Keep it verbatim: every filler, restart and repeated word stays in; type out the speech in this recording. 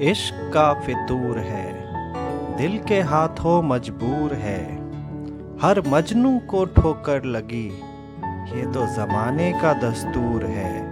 इश्क का फितूर है, दिल के हाथों मजबूर है। हर मजनू को ठोकर लगी, ये तो ज़माने का दस्तूर है।